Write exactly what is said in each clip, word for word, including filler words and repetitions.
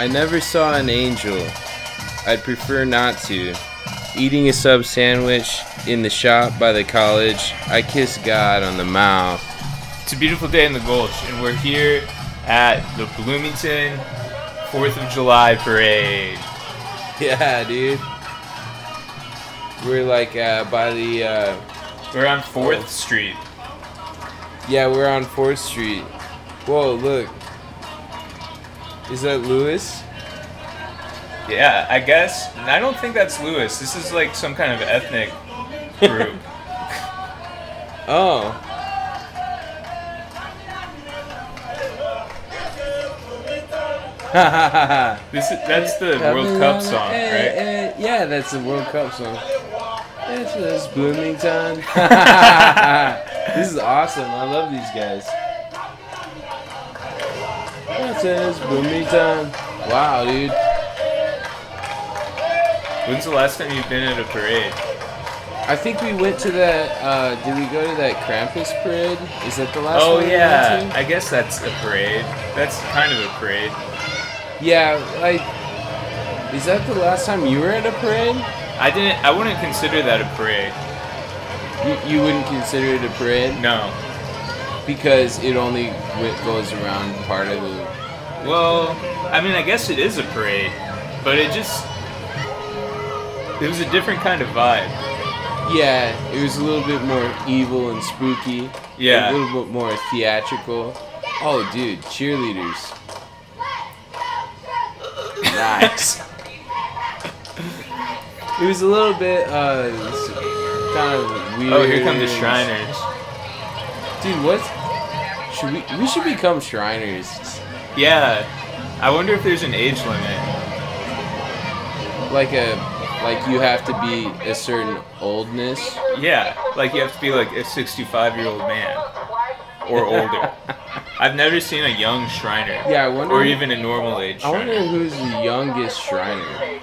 I never saw an angel. I'd prefer not to. Eating a sub sandwich in the shop by the college, I kiss God on the mouth. It's a beautiful day in the Gulch, and we're here at the Bloomington fourth of July parade. Yeah, dude. We're like uh, by the... Uh, we're on fourth oh. Street. Yeah, we're on fourth Street. Whoa, look. Is that Lewis? Yeah, I guess. I don't think that's Lewis. This is like some kind of ethnic group. Oh. Ha ha ha ha. This is, that's the World Cup song, right? Yeah, that's the World Cup song. It's just Bloomington. This is awesome. I love these guys. It says Bloomington. Wow, dude. When's the last time you've been at a parade? I think we went to that, uh, did we go to that Krampus parade? Is that the last oh, one? Oh, yeah. We went to? I guess that's a parade. That's kind of a parade. Yeah, like, is that the last time you were at a parade? I didn't, I wouldn't consider that a parade. You, you wouldn't consider it a parade? No. Because it only goes around part of the... Well, I mean, I guess it is a parade, but it just... It was a different kind of vibe. Yeah, it was a little bit more evil and spooky. Yeah. A little bit more theatrical. Oh, dude, cheerleaders. Nice. It was a little bit, uh, kind of weird. Oh, here come the Shriners. Dude, what? Should we... We should become Shriners. Yeah. I wonder if there's an age limit. Like a... Like, you have to be a certain oldness? Yeah. Like, you have to be, like, a sixty-five-year-old man. Or older. I've never seen a young Shriner. Yeah, I wonder... Or even a normal-age Shriner. I wonder who's the youngest Shriner.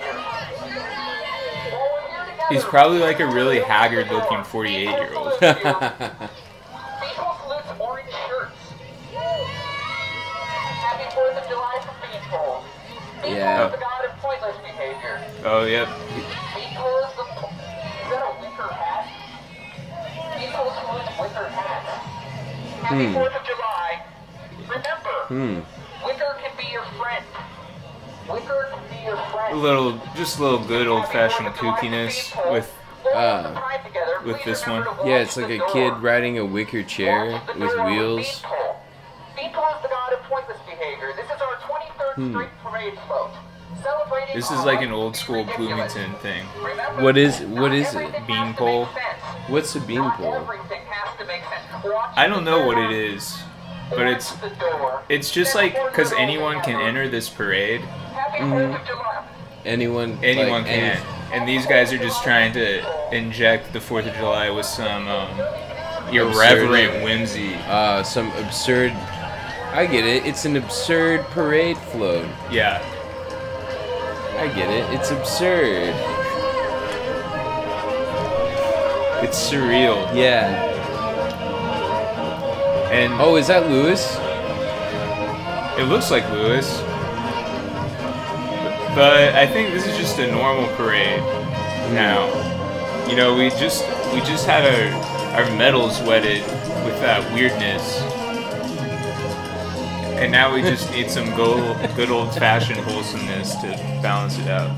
He's probably, like, a really haggard-looking forty-eight-year-old. Yeah. Oh. Oh, yep. Happy fourth of July. Remember, wicker can be your friend. Wicker can be your friend. A little, just a little good old-fashioned kookiness with, uh, with this one. Yeah, it's like a kid riding a wicker chair with wheels. Beeple is the god of pointless behavior. This is our twenty-third Street Parade, folks. This is like an old school Bloomington thing. What is what is it? Beanpole? What's a beanpole? I don't know what it is, but it's it's just like because anyone can enter this parade. Mm-hmm. Anyone, anyone like, can. Any... And these guys are just trying to inject the Fourth of July with some um, irreverent absurd, whimsy. Uh, some absurd. I get it. It's an absurd parade float. Yeah. I get it. It's absurd. It's surreal. Yeah. And oh, is that Lewis? It looks like Lewis. But I think this is just a normal parade now. You know, we just we just had our our medals wetted with that weirdness. And now we just need some gold, good old-fashioned wholesomeness to balance it out.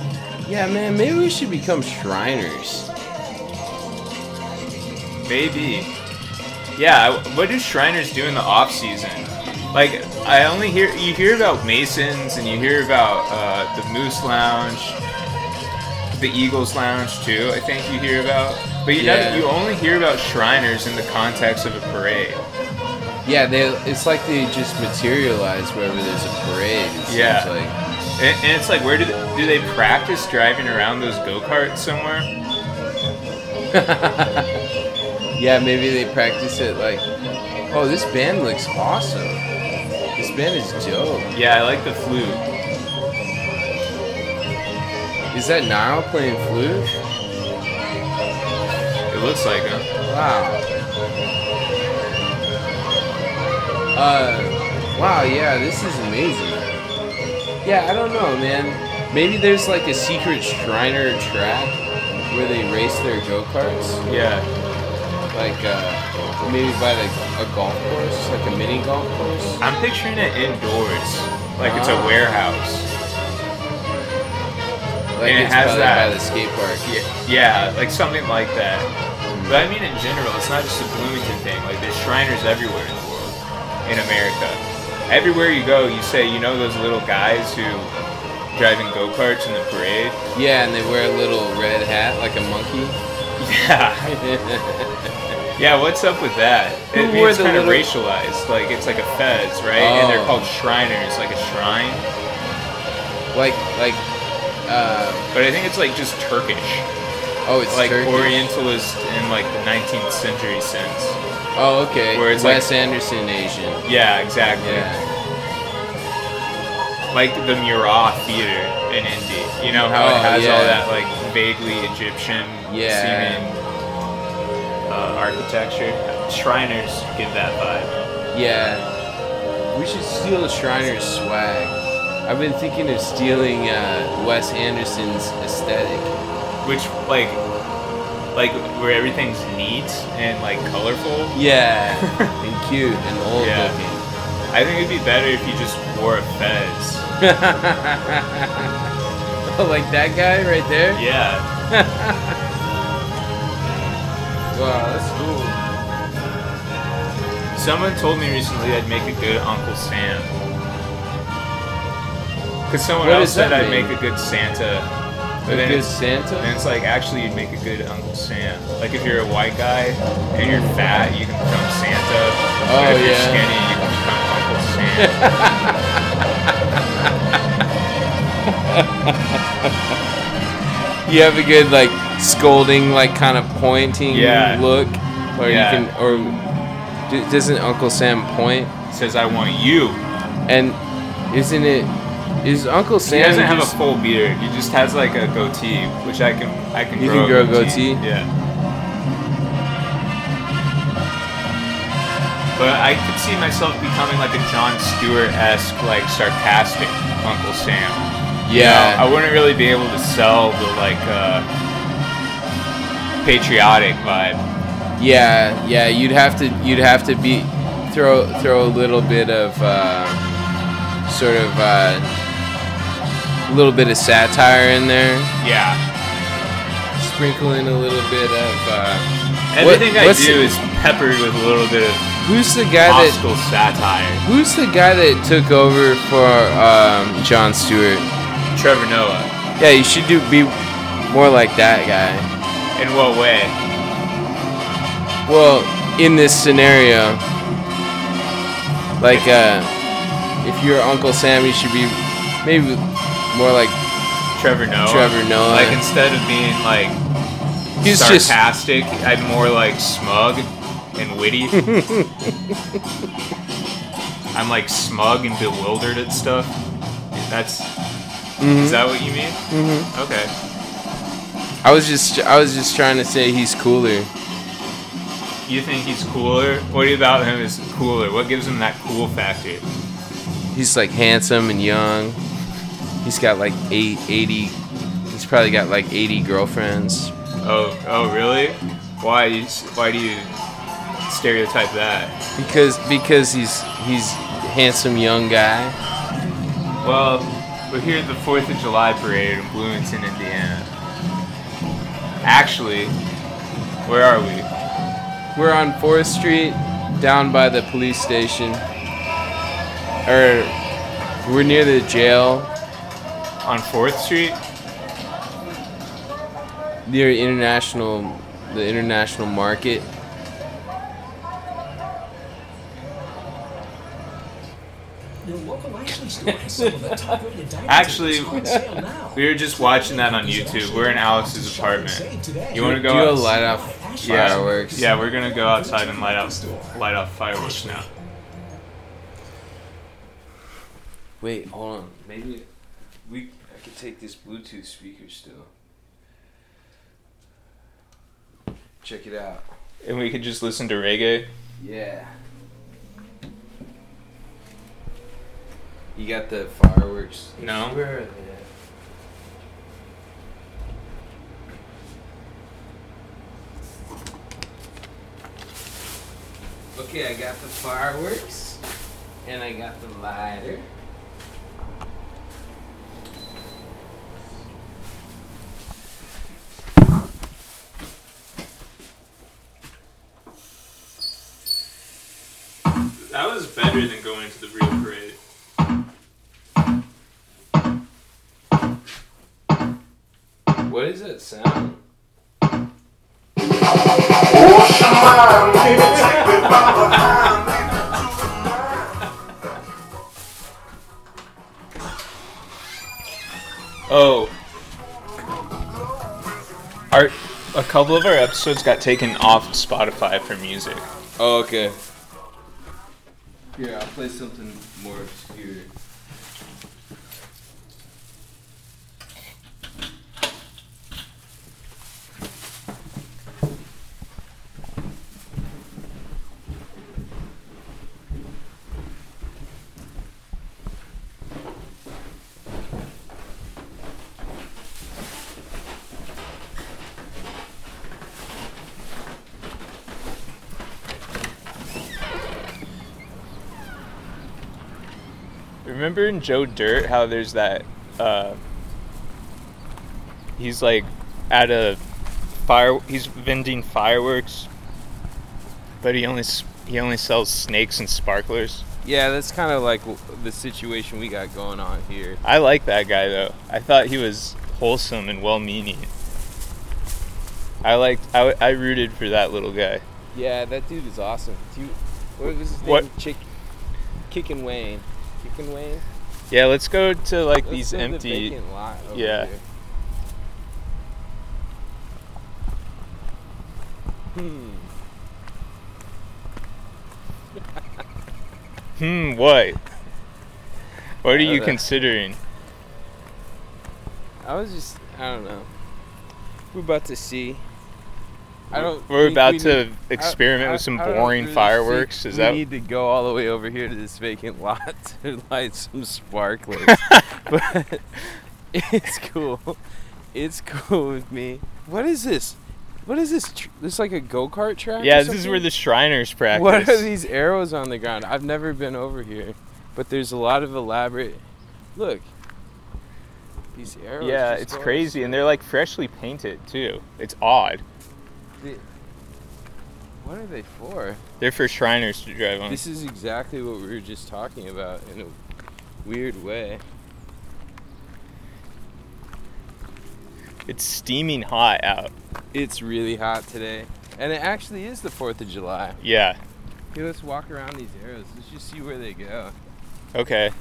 Yeah, man, maybe we should become Shriners. Maybe. Yeah, what do Shriners do in the off-season? Like, I only hear... You hear about Masons, and you hear about uh, the Moose Lounge, the Eagles Lounge, too, I think you hear about. But you, yeah. you only hear about Shriners in the context of a parade. Yeah, they, it's like they just materialize wherever there's a parade, it seems yeah. like. And, and it's like, where do they, do they practice driving around those go-karts somewhere? Yeah, maybe they practice it like, oh, this band looks awesome. This band is dope. Yeah, I like the flute. Is that Niall playing flute? It looks like him. Wow. Uh, wow, yeah, this is amazing. Yeah, I don't know, man. Maybe there's like a secret Shriner track where they race their go-karts. Yeah. Like, uh, maybe by like a golf course, like a mini golf course. I'm picturing it indoors. Like ah. It's a warehouse. Like and it has that by the skate park. Yeah, yeah, like something like that. But I mean, in general, it's not just a Bloomington thing. Like there's Shriners everywhere in the world, in America. Everywhere you go, you say, you know those little guys who driving go-karts in the parade? Yeah, and they wear a little red hat like a monkey. Yeah. Yeah, what's up with that? It, it's kind of little... racialized. Like it's like a fez, right? Oh. And they're called Shriners, like a shrine. Like like. Uh, but I think it's like just Turkish. Oh, it's like Turkish? Orientalist in like the nineteenth century sense. Oh, okay. Where it's Wes like, Anderson Asian. Yeah, exactly. Yeah. Like the Murat Theater in Indy. You know how oh, it has yeah. all that like vaguely Egyptian yeah. seeming uh, architecture. Shriners give that vibe. Yeah. We should steal a Shriners swag. I've been thinking of stealing uh, Wes Anderson's aesthetic, which like, like where everything's neat and like colorful. Yeah, and cute and old yeah. looking. I think it'd be better if you just wore a fez. Oh, like that guy right there. Yeah. Wow, that's cool. Someone told me recently I'd make a good Uncle Sam. Because someone what else said I'd mean? make a good Santa. But a then good Santa? And it's like, actually, you'd make a good Uncle Sam. Like, if you're a white guy and you're fat, you can become Santa. Oh, but if yeah. you're skinny, you can become Uncle Sam. You have a good, like, scolding, like, kind of pointing yeah. look. Or yeah. you can, or doesn't Uncle Sam point? He says, I want you. And isn't it... Is Uncle Sam? He doesn't have just, a full beard. He just has like a goatee, which I can I can. You grow can grow a goatee. goatee. Yeah. But I could see myself becoming like a Jon Stewart-esque, like sarcastic Uncle Sam. Yeah. You know, I wouldn't really be able to sell the like uh, patriotic vibe. Yeah, yeah. You'd have to you'd have to be throw throw a little bit of uh, sort of. Uh, A little bit of satire in there. Yeah. Sprinkle in a little bit of. Uh, Everything what, I do the, is peppered with a little bit of. Who's the guy that? Satire. Who's the guy that took over for um, Jon Stewart? Trevor Noah. Yeah, you should do be more like that guy. In what way? Well, in this scenario, like uh, if you're Uncle Sam, you should be maybe. More like Trevor Noah. Trevor Noah. Like instead of being like he's sarcastic, just... I'm more like smug and witty. I'm like smug and bewildered at stuff. That's mm-hmm. is that what you mean? Mm-hmm. Okay. I was just I was just trying to say he's cooler. You think he's cooler? What about him is cooler? What gives him that cool factor? He's like handsome and young. He's got like eight, eighty. He's probably got like eighty girlfriends. Oh, oh, really? Why? Why do you stereotype that? Because because he's he's a handsome young guy. Well, we're here at the Fourth of July parade in Bloomington, Indiana. Actually, where are we? We're on Fourth Street, down by the police station. Or we're near the jail. On Fourth Street, near international, the international market. Actually, we were just watching that on YouTube. We're in Alex's apartment. You want to go? Do out? a light off yeah. fireworks. Yeah, we're gonna go outside and light off, light off fireworks now. Wait, hold on. Maybe we. I could take this Bluetooth speaker still. Check it out. And we could just listen to reggae? Yeah. You got the fireworks. No. Where are they at? Okay, I got the fireworks, and I got the lighter. That was better than going to the real parade. What is that sound? Oh. Our, a couple of our episodes got taken off Spotify for music. Oh, okay. Here, I'll play something more obscure. Remember in Joe Dirt how there's that, uh, he's like at a fire, he's vending fireworks, but he only he only sells snakes and sparklers. Yeah, that's kind of like the situation we got going on here. I like that guy though. I thought he was wholesome and well-meaning. I liked, I, I rooted for that little guy. Yeah, that dude is awesome. Do you, what was his name? What? Chick, Kick and Wayne. Chicken Wayne. Yeah, let's go to like let's these empty. The vacant lot over yeah. Here. Hmm. hmm. What? What are you know. considering? I was just. I don't know. We're about to see. I don't. We're we, about we to need, experiment I, with some I, I boring fireworks. Is we that? We need to go all the way over here to this vacant lot to light some sparklers. But it's cool. It's cool with me. What is this? What is this? This is like a go-kart track? Yeah, this is where the Shriners practice. What are these arrows on the ground? I've never been over here, but there's a lot of elaborate. Look. These arrows. Yeah, it's crazy, and they're like freshly painted too. It's odd. The, what are they for? They're for Shriners to drive on. This is exactly what we were just talking about in a weird way. It's steaming hot out. It's really hot today. And it actually is the fourth of July. Yeah. Hey, let's walk around these arrows. Let's just see where they go. Okay.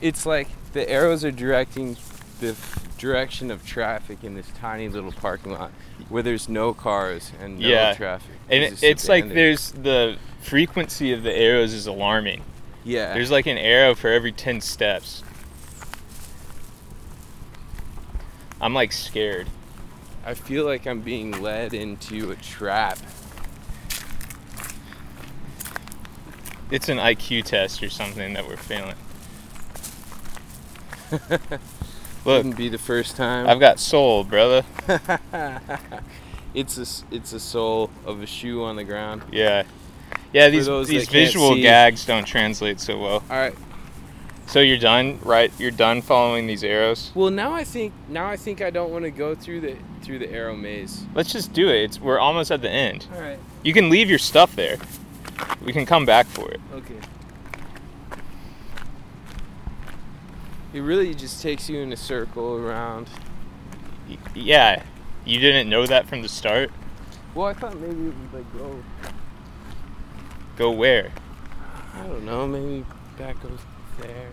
It's like the arrows are directing the direction of traffic in this tiny little parking lot where there's no cars and no yeah. traffic. And it's, it's like there's the frequency of the arrows is alarming. Yeah. There's like an arrow for every ten steps. I'm like scared. I feel like I'm being led into a trap. It's an I Q test or something that we're failing. Look, wouldn't be the first time. I've got soul, brother. it's a it's a sole of a shoe on the ground. Yeah, yeah. These these visual gags don't translate so well. All right. So you're done, right? You're done following these arrows. Well, now I think now I think I don't want to go through the through the arrow maze. Let's just do it. It's, we're almost at the end. All right. You can leave your stuff there. We can come back for it. Okay. It really just takes you in a circle around. Yeah. You didn't know that from the start? Well, I thought maybe it would, like, go... Go where? I don't know. Maybe back over there.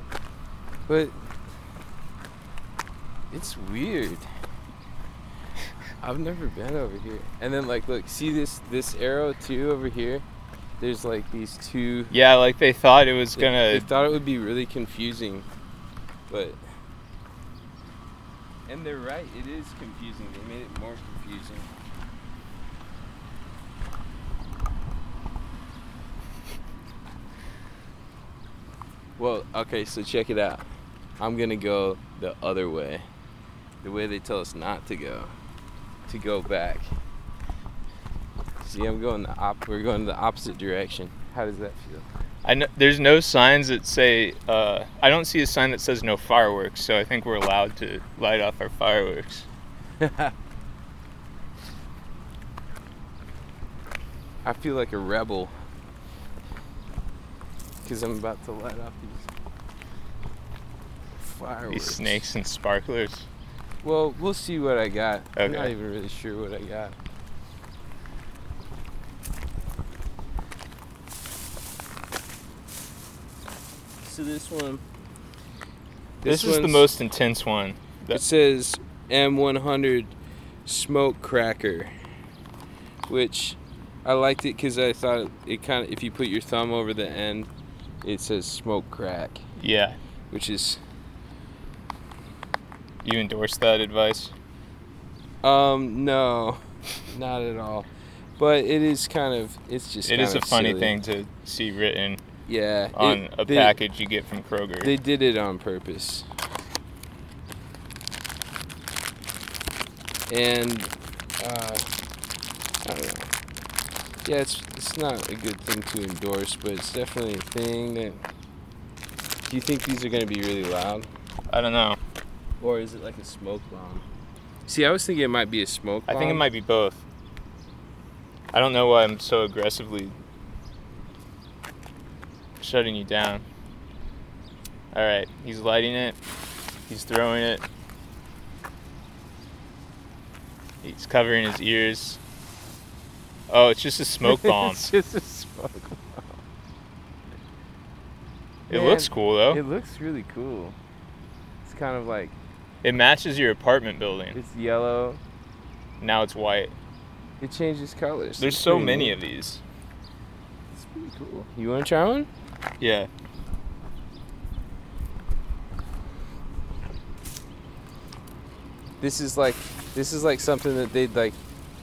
But... it's weird. I've never been over here. And then, like, look. See this, this arrow, too, over here? There's, like, these two... Yeah, like, they thought it was they, gonna... They thought it would be really confusing. But, and they're right, it is confusing. They made it more confusing. Well, okay, so check it out. I'm gonna go the other way. The way they tell us not to go. To go back. See, I'm going the op- we're going the opposite direction. How does that feel? I know, there's no signs that say, uh, I don't see a sign that says no fireworks, so I think we're allowed to light off our fireworks. I feel like a rebel. Because I'm about to light off these fireworks. These snakes and sparklers. Well, we'll see what I got. Okay. I'm not even really sure what I got. So this one. This, this is the most intense one. It says M one hundred smoke cracker, which I liked it because I thought it kind of, if you put your thumb over the end, it says smoke crack. Yeah. Which is... You endorse that advice? Um, no. Not at all. But it is kind of, it's just It is a funny silly. thing to see written yeah, on it, a they, package you get from Kroger. They did it on purpose. And, uh, I don't know. Yeah, it's it's not a good thing to endorse, but it's definitely a thing that... Do you think these are going to be really loud? I don't know. Or is it like a smoke bomb? See, I was thinking it might be a smoke bomb. I think it might be both. I don't know why I'm so aggressively shutting you down. All right, he's lighting it. He's throwing it. He's covering his ears. Oh, it's just a smoke bomb. It's just a smoke bomb. It Man, looks cool, though. It looks really cool. It's kind of like... It matches your apartment building. It's yellow. Now it's white. It changes colors. There's it's so many cool. of these. It's pretty cool. You want to try one? Yeah. This is like... This is like something that they'd like...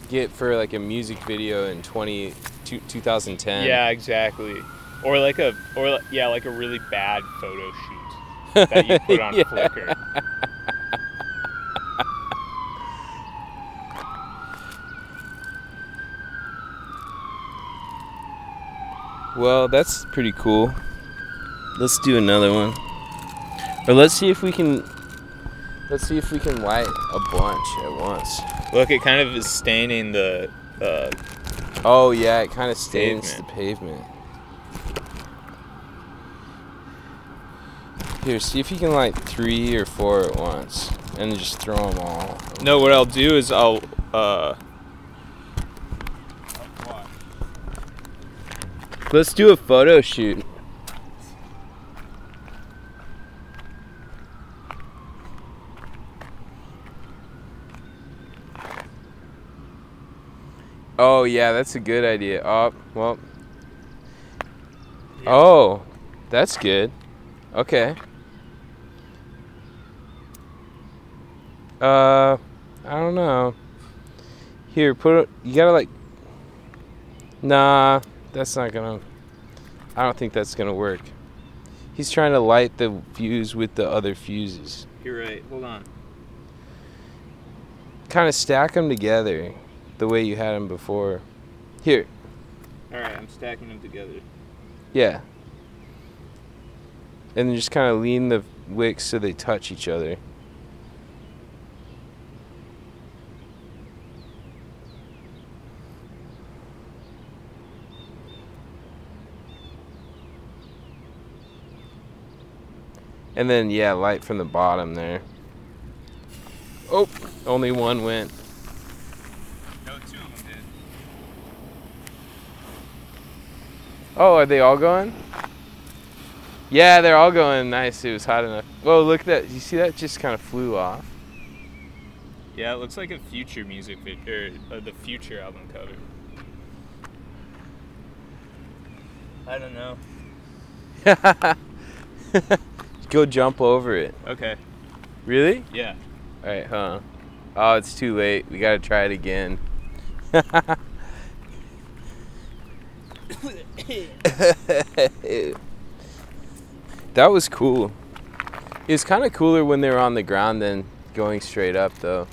get for like a music video in twenty ten. Yeah, exactly. Or like a or like, yeah, like a really bad photo shoot that you put on yeah. Flickr. Well, that's pretty cool. Let's do another one. Or let's see if we can let's see if we can light a bunch at once. Look, it kind of is staining the... Uh, oh, yeah, it kind of stains pavement. the pavement. Here, see if you can light three or four at once. And just throw them all. No, what I'll do is I'll... Uh, let's do a photo shoot. Oh, yeah, that's a good idea. Oh, well. Yeah. Oh, that's good. Okay. Uh, I don't know. Here, put it... You gotta, like... Nah, that's not gonna... I don't think that's gonna work. He's trying to light the fuse with the other fuses. You're right. Hold on. Kind of stack them together. The way you had them before. Here. Alright, I'm stacking them together. Yeah. And then just kind of lean the wicks so they touch each other. And then, yeah, light from the bottom there. Oh, only one went. Oh, are they all going? Yeah, they're all going. Nice, it was hot enough. Whoa, look at that. You see that just kind of flew off? Yeah, it looks like a future music video, or the future album cover. I don't know. Go jump over it. Okay. Really? Yeah. All right, huh? Oh, it's too late. We got to try it again. that was cool. It was kind of cooler when they were on the ground than going straight up, though.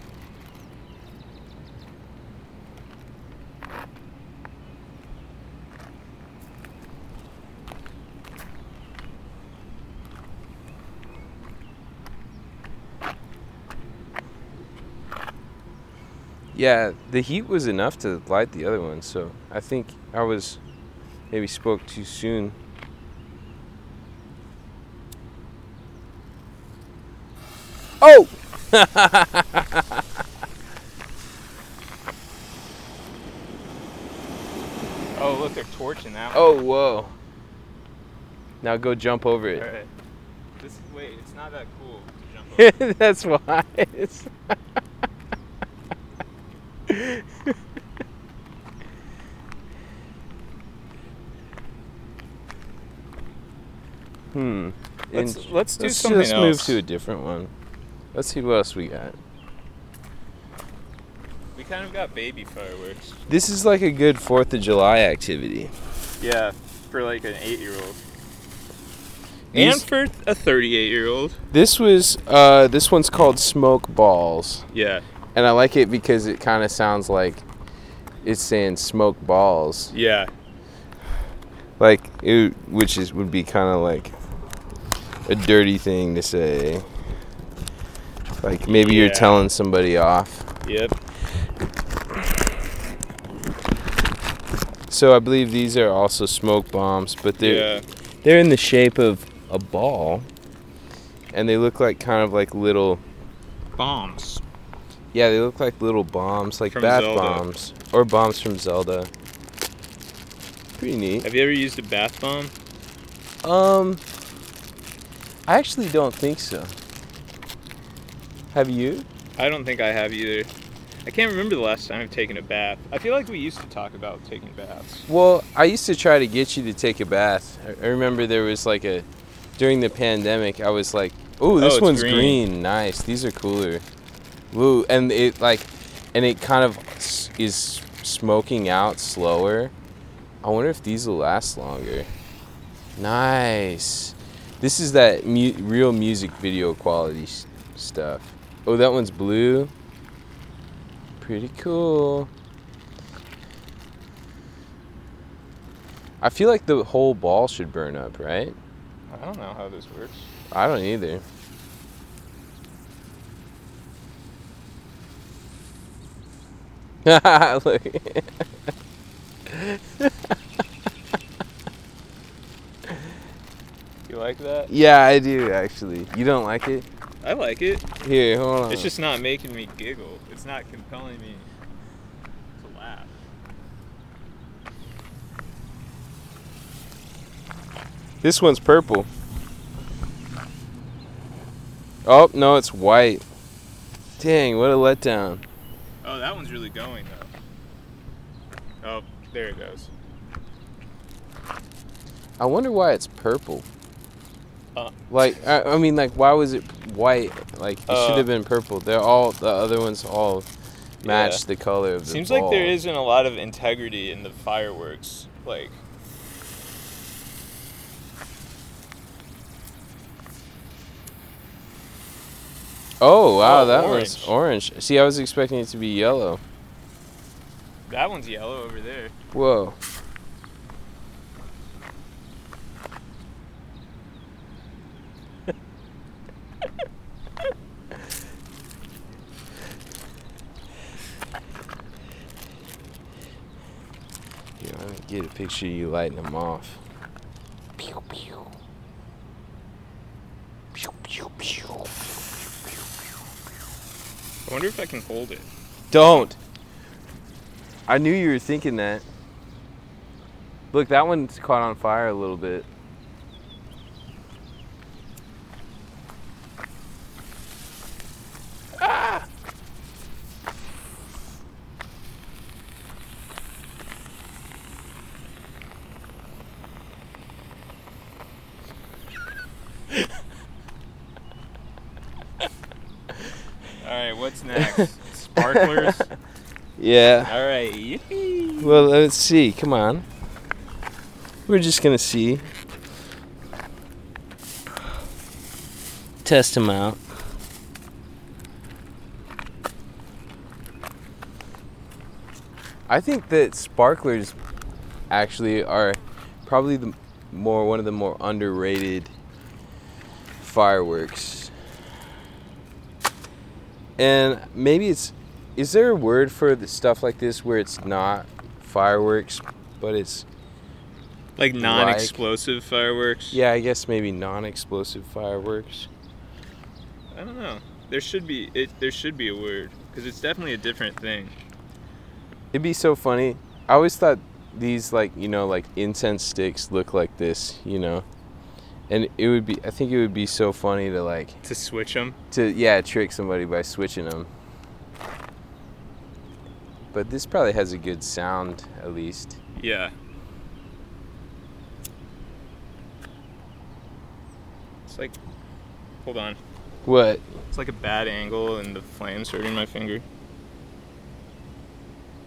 Yeah, the heat was enough to light the other one, so I think I was maybe spoke too soon. Oh! Oh, look, they're torching that one. Oh, whoa. Now go jump over it. All right. This, wait, it's not that cool to jump over it. That's why. it's Hmm. Let's, let's, let's do let's something let's else. Let's move to a different one. Let's see what else we got. We kind of got baby fireworks. This is like a good fourth of July activity. Yeah, for like an eight-year-old. And These, for a thirty-eight-year-old. This was, uh, this one's called Smoke Balls. Yeah. And I like it because it kind of sounds like it's saying smoke balls. Yeah. Like, it, which is would be kind of like a dirty thing to say. Like, maybe yeah. You're telling somebody off. Yep. So I believe these are also smoke bombs, but they're, yeah. they're in the shape of a ball. And they look like kind of like little... bombs. Yeah, they look like little bombs, like from bath Zelda. bombs. Or bombs from Zelda. Pretty neat. Have you ever used a bath bomb? Um, I actually don't think so. Have you? I don't think I have either. I can't remember the last time I've taken a bath. I feel like we used to talk about taking baths. Well, I used to try to get you to take a bath. I remember there was like a... During the pandemic, I was like, oh, this oh, one's green. green. Nice. These are cooler. Woo, and it like, and it kind of is smoking out slower. I wonder if these will last longer. Nice. This is that mu- real music video quality s- stuff. Oh, that one's blue. Pretty cool. I feel like the whole ball should burn up, right? I don't know how this works. I don't either. Look. You like that? Yeah, I do actually. You don't like it? I like it. Here, hold on. It's just not making me giggle. It's not compelling me to laugh. This one's purple. Oh, no, it's white. Dang, what a letdown. Oh, that one's really going, though. Oh, there it goes. I wonder why it's purple. Uh, like, I, I mean, like, why was it white? Like, it uh, should have been purple. They're all, the other ones all match yeah. the color of the Seems ball. Like there isn't a lot of integrity in the fireworks. Like, Oh, wow, oh, that orange. one's orange. See, I was expecting it to be yellow. That one's yellow over there. Whoa. You want to get a picture of you lighting them off. Pew, pew. Pew, pew, pew. I wonder if I can hold it. Don't. I knew you were thinking that. Look, that one's caught on fire a little bit. Ah! What's next? Sparklers? Yeah. All right. Yippee. Well, let's see. Come on. We're just going to see. test him out. I think that sparklers actually are probably the more one of the more underrated fireworks. And maybe it's, is there a word for the stuff like this where it's not fireworks, but it's like non-explosive like, fireworks? Yeah, I guess maybe non-explosive fireworks. I don't know. There should be it. There should be a word, because it's definitely a different thing. It'd be so funny. I always thought these, like, you know, like incense sticks look like this, you know, and it would be. I think it would be so funny to like to switch them. To yeah, trick somebody by switching them. But this probably has a good sound, at least. Yeah. It's like, hold on. What? It's like a bad angle and the flame's hurting my finger.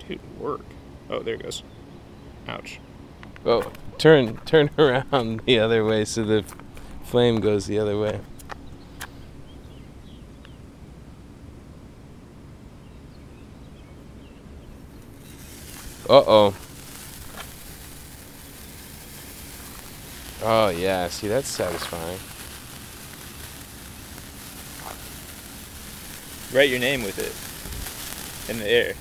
Dude, work. Oh, there it goes. Ouch. Oh, turn, turn around the other way so the flame goes the other way. Uh-oh. Oh, yeah. See, that's satisfying. Write your name with it in the air.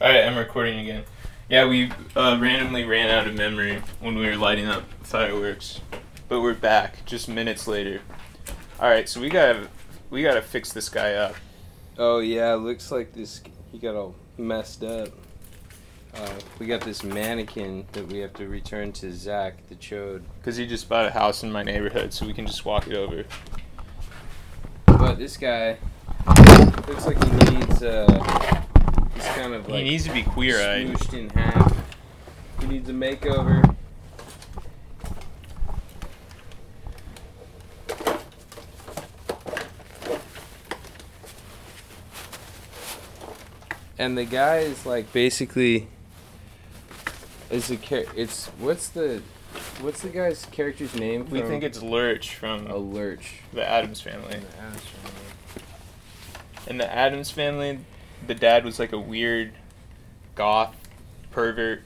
All right, I'm recording again. Yeah, we uh, randomly ran out of memory when we were lighting up fireworks. But we're back, just minutes later. All right, so we gotta we gotta fix this guy up. Oh yeah, looks like this he got all messed up. Uh, we got this mannequin that we have to return to Zach the Chode, because he just bought a house in my neighborhood, so we can just walk it over. But this guy looks like he needs uh, he's kind of like he needs to be queer-eyed, smooshed in half. He needs a makeover. And the guy is like basically is a char- it's what's the what's the guy's character's name? From? We think it's Lurch from a Lurch, the Addams Family. And the Addams Family. In the Addams Family, the dad was like a weird goth pervert,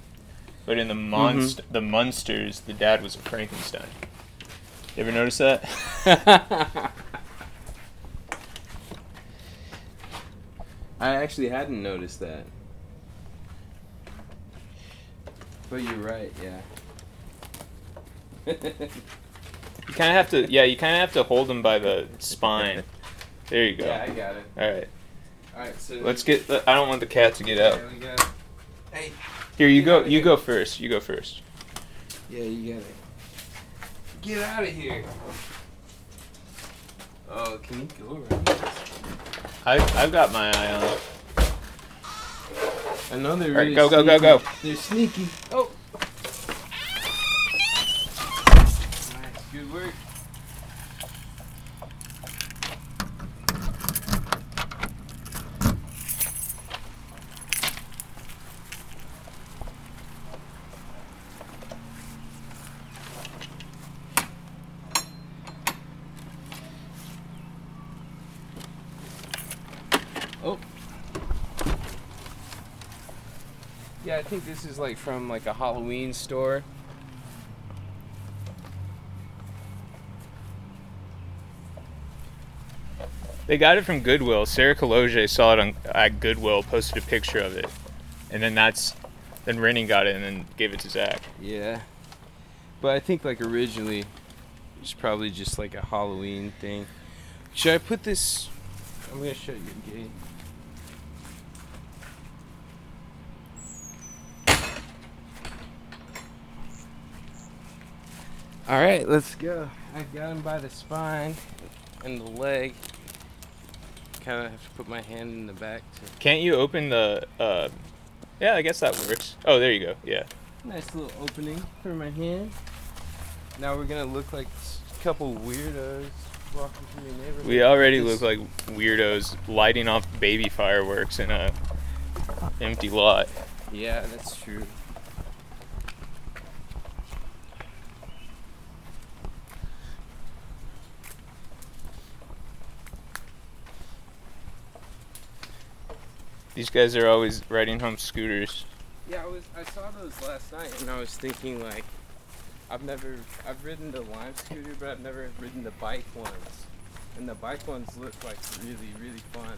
but in the Monst mm-hmm. the Munsters, the dad was a Frankenstein. You ever notice that? I actually hadn't noticed that. But you're right, yeah. You kind of have to, yeah, you kind of have to hold them by the spine. There you go. Yeah, I got it. All right. All right, so let's get, I don't want the cat to get out. There we go. Hey. Here, you go, you go first. You go first. Yeah, you got it. Get out of here. Oh, can you go around this? I've, I've got my eye on it. I know they're really All right, go, sneaky. go, go, go. They're sneaky. Oh. Nice. Good work. Yeah, I think this is like from like a Halloween store. They got it from Goodwill. Sarah Cologe saw it on at Goodwill, posted a picture of it, and then that's then Renning got it and then gave it to Zach. Yeah, but I think like originally it's probably just like a Halloween thing. Should I put this? I'm gonna show you again. All right, let's go. I got him by the spine and the leg. Kind of have to put my hand in the back. To Can't you open the? Uh, yeah, I guess that works. Oh, there you go. Yeah. Nice little opening for my hand. Now we're gonna look like a couple weirdos walking through the neighborhood. We already look like weirdos lighting off baby fireworks in a empty lot. Yeah, that's true. These guys are always riding home scooters. Yeah, I was I saw those last night, and I was thinking, like, I've never I've ridden the Lime Scooter, but I've never ridden the bike ones, and the bike ones look like really really fun.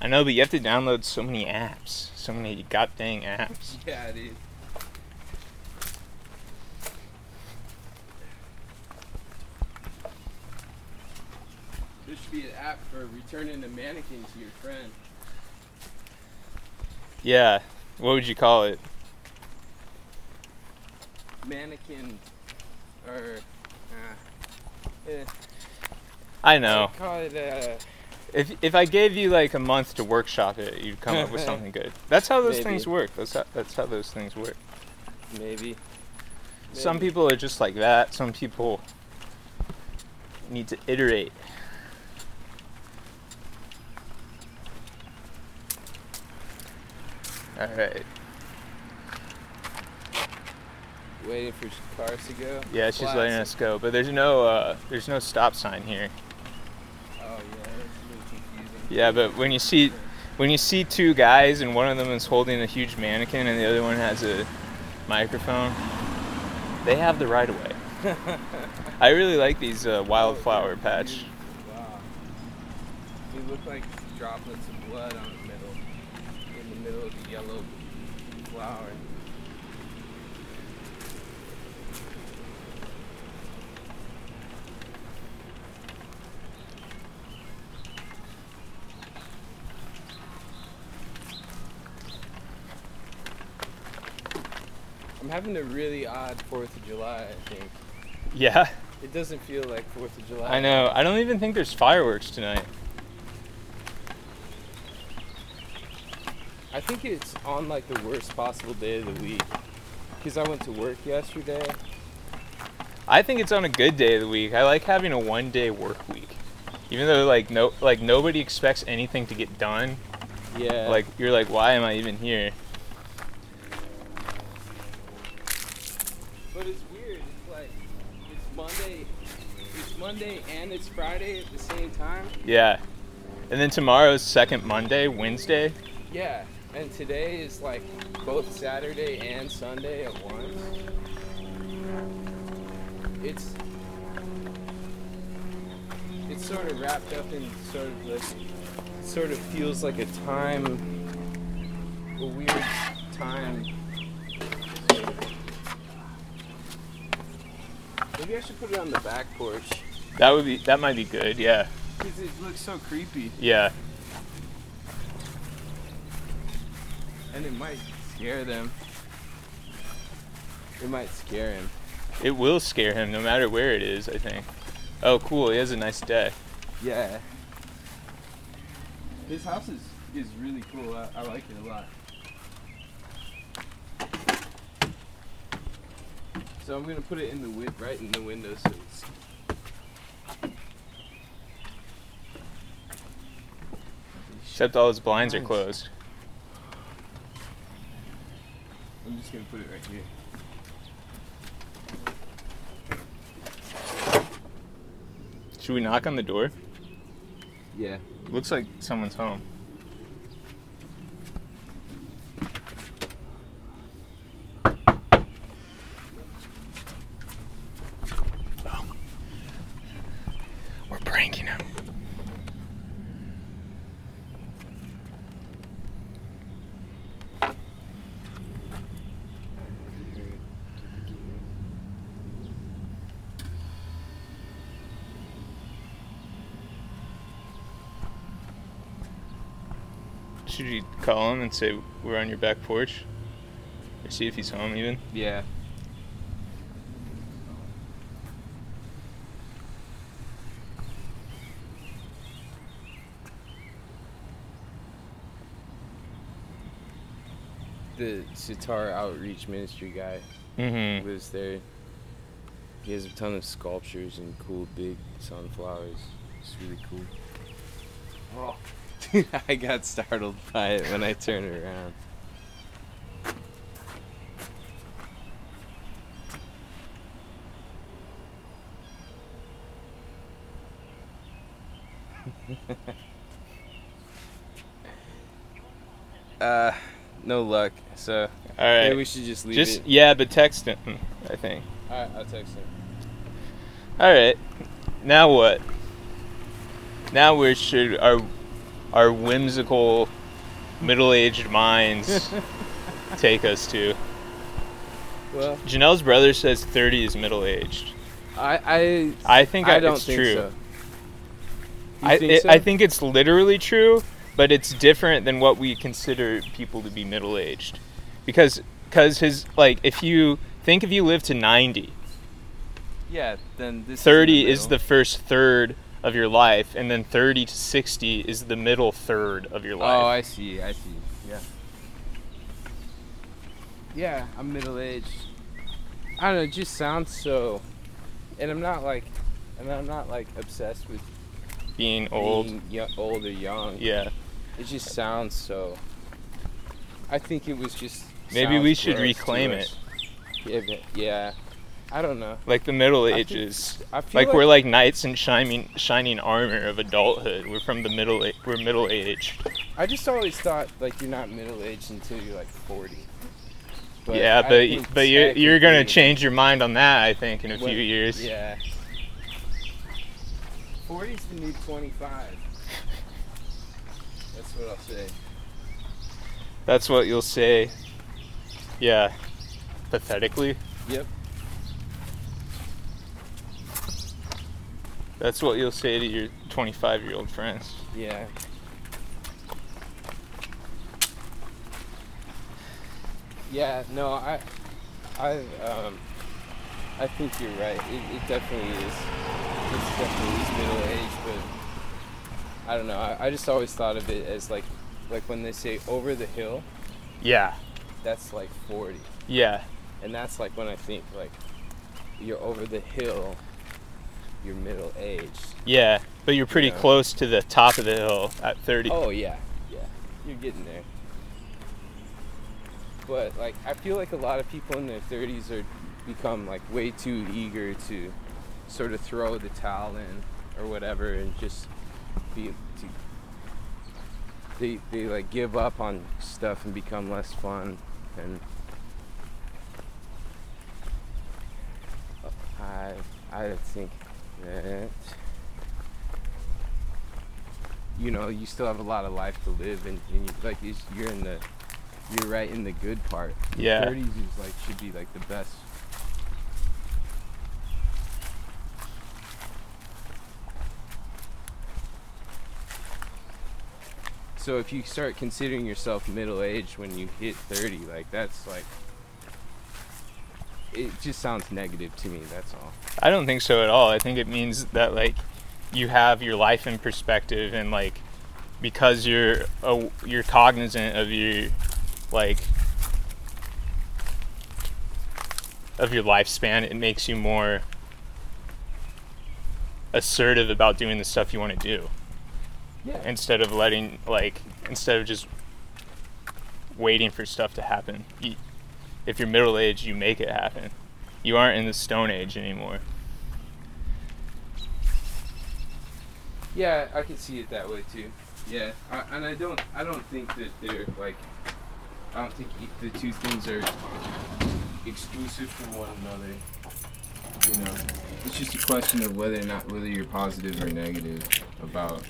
I know, but you have to download so many apps, so many goddamn apps. Yeah, dude. There should be an app for returning the mannequin to your friend. Yeah, what would you call it? Mannequin, or, uh, eh. I know. I'd call it, uh, if if I gave you like a month to workshop it, you'd come up with something good. That's how those Maybe. things work. That's how, that's how those things work. Maybe. Maybe. Some people are just like that. Some people need to iterate. All right. Waiting for cars to go. Yeah, she's Classic. letting us go, but there's no uh, there's no stop sign here. Oh yeah, that's really confusing. Yeah, but when you see when you see two guys and one of them is holding a huge mannequin and the other one has a microphone, they have the right of way. I really like these uh, wildflower oh, patch. Wow. They look like droplets of blood on. Middle of the yellow flower. I'm having a really odd fourth of July, I think. Yeah? It doesn't feel like fourth of July. I know. I don't even think there's fireworks tonight. I think it's on like the worst possible day of the week, because I went to work yesterday. I think it's on a good day of the week. I like having a one-day work week, even though like no, like nobody expects anything to get done. Yeah. Like you're like, why am I even here? But it's weird. It's like it's Monday, it's Monday and it's Friday at the same time. Yeah, and then tomorrow's second Monday, Wednesday. Yeah. And today is like both Saturday and Sunday at once. It's it's sort of wrapped up in sort of this. It sort of feels like a time, a weird time. Maybe I should put it on the back porch. That would be. That might be good. Yeah. Because it looks so creepy. Yeah. And it might scare them. It might scare him. It will scare him, no matter where it is, I think. Oh, cool. He has a nice deck. Yeah. This house is, is really cool. I, I like it a lot. So I'm going to put it in the wi- right in the window so it's... Except all his blinds nice. are closed. I'm just gonna put it right here. Should we knock on the door? Yeah. Looks like someone's home. Oh. We're pranking him. Should you call him and say we're on your back porch? Or see if he's home even? Yeah. The Sitar Outreach Ministry guy mm-hmm. lives there. He has a ton of sculptures and cool big sunflowers. It's really cool. Oh. I got startled by it when I turned around. uh, no luck. So, all right. Maybe we should just leave just, it. Yeah, but text him, I think. All right, I'll text him. All right. Now what? Now we should our our whimsical middle-aged minds take us to. Well, Janelle's brother says thirty is middle-aged. I I, I think I, I don't it's think true. So. I, think it, so? I think it's literally true, but it's different than what we consider people to be middle-aged. Because cause his, like, if you think if you live to ninety, yeah, then this thirty is the, is the first third of your life, and then thirty to sixty is the middle third of your life. Oh, I see, I see, yeah. Yeah, I'm middle-aged. I don't know, it just sounds so... And I'm not, like, and I'm not, like, obsessed with... Being old. Being y- old or young. Yeah. It just sounds so... I think it was just... Maybe we should reclaim it. Yeah, but, yeah. I don't know. Like the Middle Ages. I think, I feel like, like we're like knights in shining shining armor of adulthood. We're from the middle... We're middle-aged. I just always thought, like, you're not middle-aged until you're, like, forty. But yeah, but but you're, you're going to change your mind on that, I think, in a when, few years. Yeah. forty's the new twenty-five. That's what I'll say. That's what you'll say. Yeah. Pathetically? Yep. That's what you'll say to your twenty-five-year-old friends. Yeah. Yeah, no, I... I, um... I think you're right. It, it definitely is. It's definitely is middle age, but I don't know. I, I just always thought of it as like, like when they say over the hill. Yeah. That's like forty. Yeah. And that's like when I think like, you're over the hill, you're middle aged. Yeah, but you're pretty you know? close to the top of the hill at thirty. Oh yeah, yeah. You're getting there. But like, I feel like a lot of people in their thirties are. Become like way too eager to sort of throw the towel in or whatever and just be to, they they like give up on stuff and become less fun and I I think that you know you still have a lot of life to live and, and you, like you're in the you're right in the good part. Yeah. The thirties is like should be like the best. So if you start considering yourself middle-aged when you hit thirty, like, that's, like, it just sounds negative to me, that's all. I don't think so at all. I think it means that, like, you have your life in perspective and, like, because you're uh, you're cognizant of your, like, of your lifespan, it makes you more assertive about doing the stuff you want to do. Yeah. Instead of letting, like, instead of just waiting for stuff to happen. You, if you're middle-aged, you make it happen. You aren't in the Stone Age anymore. Yeah, I can see it that way, too. Yeah, I, and I don't, I don't think that they're, like, I don't think the two things are exclusive from one another. You know, it's just a question of whether or not, whether you're positive or negative about...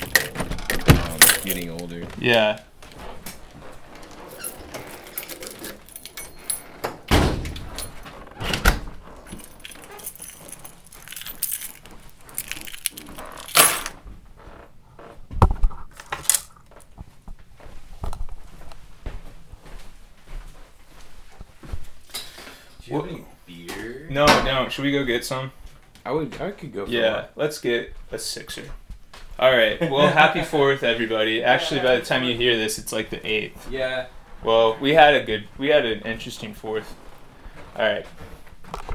Um, getting older. Yeah. Do you have any beer? No, no. Should we go get some? I would. I could go. For yeah. One. Let's get a sixer. All right. Well, happy fourth, everybody. Actually, by the time you hear this, it's like the eighth. Yeah. Well, we had a good, we had an interesting fourth. All right.